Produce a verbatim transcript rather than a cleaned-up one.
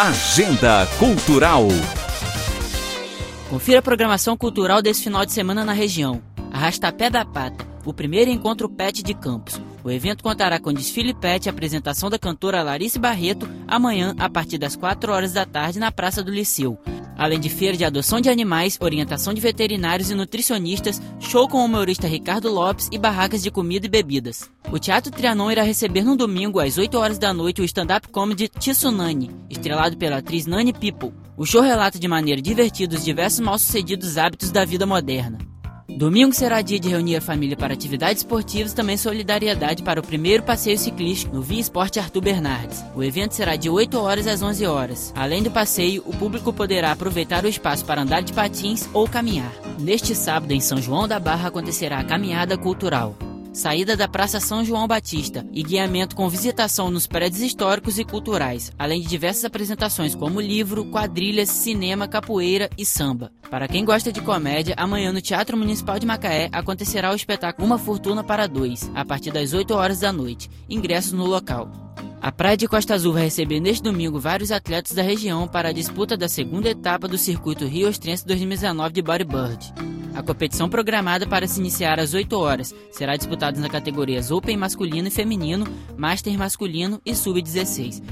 Agenda Cultural. Confira a programação cultural desse final de semana na região. Arrastapé da Pata, o primeiro encontro pet de Campos. O evento contará com desfile pet e apresentação da cantora Larice Barreto amanhã a partir das quatro horas da tarde na Praça do Liceu. Além de feira de adoção de animais, orientação de veterinários e nutricionistas, show com o humorista Ricardo Lopes e barracas de comida e bebidas. O Teatro Trianon irá receber no domingo às oito horas da noite o stand-up comedy Tissu Nani, estrelado pela atriz Nani People. O show relata de maneira divertida os diversos mal-sucedidos hábitos da vida moderna. Domingo será dia de reunir a família para atividades esportivas e também solidariedade para o primeiro passeio ciclístico no Via Esporte Arthur Bernardes. O evento será de oito horas às onze horas. Além do passeio, o público poderá aproveitar o espaço para andar de patins ou caminhar. Neste sábado, em São João da Barra, acontecerá a Caminhada Cultural. Saída da Praça São João Batista e guiamento com visitação nos prédios históricos e culturais, além de diversas apresentações como livro, quadrilhas, cinema, capoeira e samba. Para quem gosta de comédia, amanhã no Teatro Municipal de Macaé acontecerá o espetáculo Uma Fortuna para Dois, a partir das oito horas da noite. Ingressos no local. A Praia de Costa Azul vai receber neste domingo vários atletas da região para a disputa da segunda etapa do circuito Rio Ostrense dois mil e dezenove de bodyboard. A competição programada para se iniciar às oito horas será disputada nas categorias Open masculino e feminino, Master masculino e sub dezesseis.